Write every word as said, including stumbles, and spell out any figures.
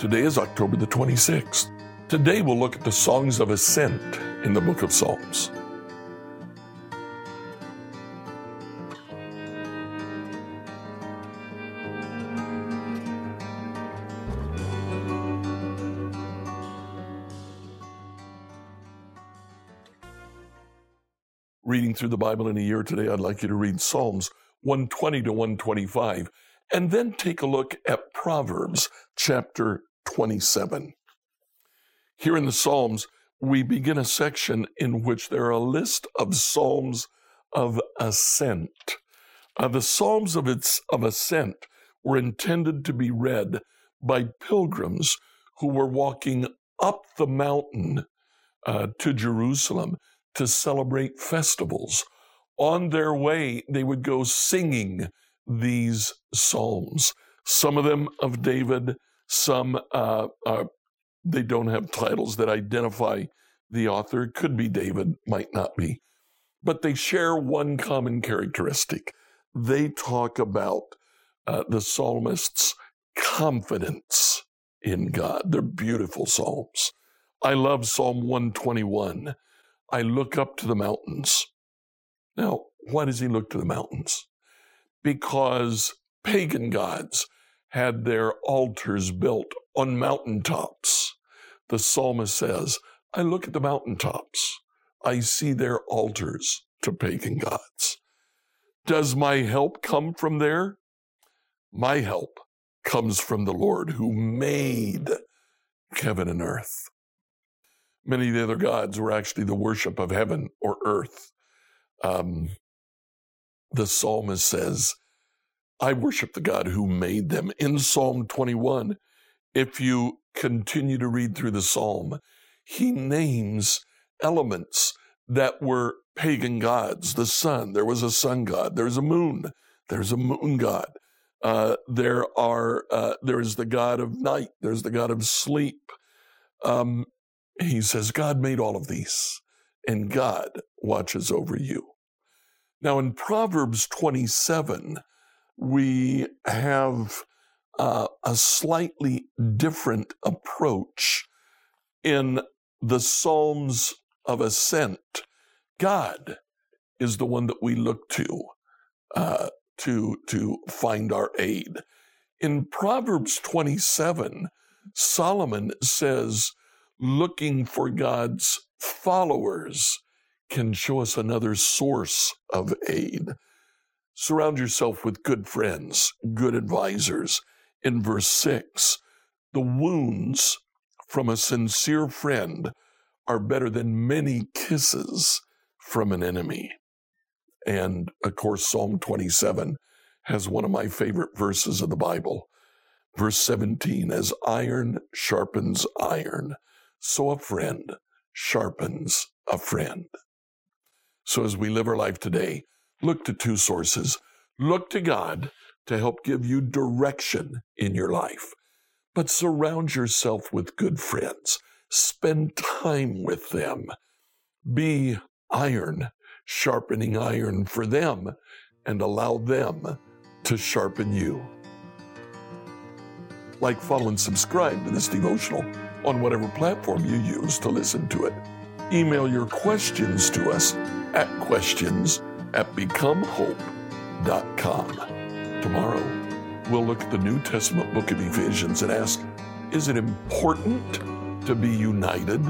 Today is October the twenty-sixth. Today we'll look at the songs of ascent in the book of Psalms. Reading through the Bible in a year today, I'd like you to read Psalms one twenty to one twenty-five, and then take a look at Proverbs chapter twenty-seven. Here in the Psalms, we begin a section in which there are a list of Psalms of ascent. Uh, the Psalms of, its, of ascent were intended to be read by pilgrims who were walking up the mountain uh, to Jerusalem to celebrate festivals. On their way, they would go singing these psalms, some of them of David, some uh, uh, they don't have titles that identify the author. It could be David, might not be. But they share one common characteristic. They talk about uh, the psalmist's confidence in God. They're beautiful psalms. I love Psalm one twenty-one. I look up to the mountains. Now, why does he look to the mountains? Because pagan gods had their altars built on mountaintops. The psalmist says, I look at the mountaintops. I see their altars to pagan gods. Does my help come from there? My help comes from the Lord who made heaven and earth. Many of the other gods were actually the worship of heaven or earth. Um, the psalmist says, I worship the God who made them. In Psalm twenty-one, if you continue to read through the psalm, he names elements that were pagan gods. The sun, there was a sun god. There's a moon. There's a moon god. Uh, there are. Uh, there is the god of night. There's the god of sleep. Um, He says, God made all of these, and God watches over you. Now, in Proverbs twenty-seven, we have uh, a slightly different approach. In the Psalms of Ascent, God is the one that we look to uh, to, to find our aid. In Proverbs twenty-seven, Solomon says, looking for God's followers can show us another source of aid. Surround yourself with good friends, good advisors. In verse six, the wounds from a sincere friend are better than many kisses from an enemy. And of course, Psalm twenty-seven has one of my favorite verses of the Bible. Verse seventeen, as iron sharpens iron, so a friend sharpens a friend. So as we live our life today, look to two sources. Look to God to help give you direction in your life, but surround yourself with good friends. Spend time with them. Be iron, sharpening iron for them, and allow them to sharpen you. Like, follow, and subscribe to this devotional on whatever platform you use to listen to it. Email your questions to us at questions at become hope dot com. Tomorrow, we'll look at the New Testament book of Ephesians and ask, is it important to be united?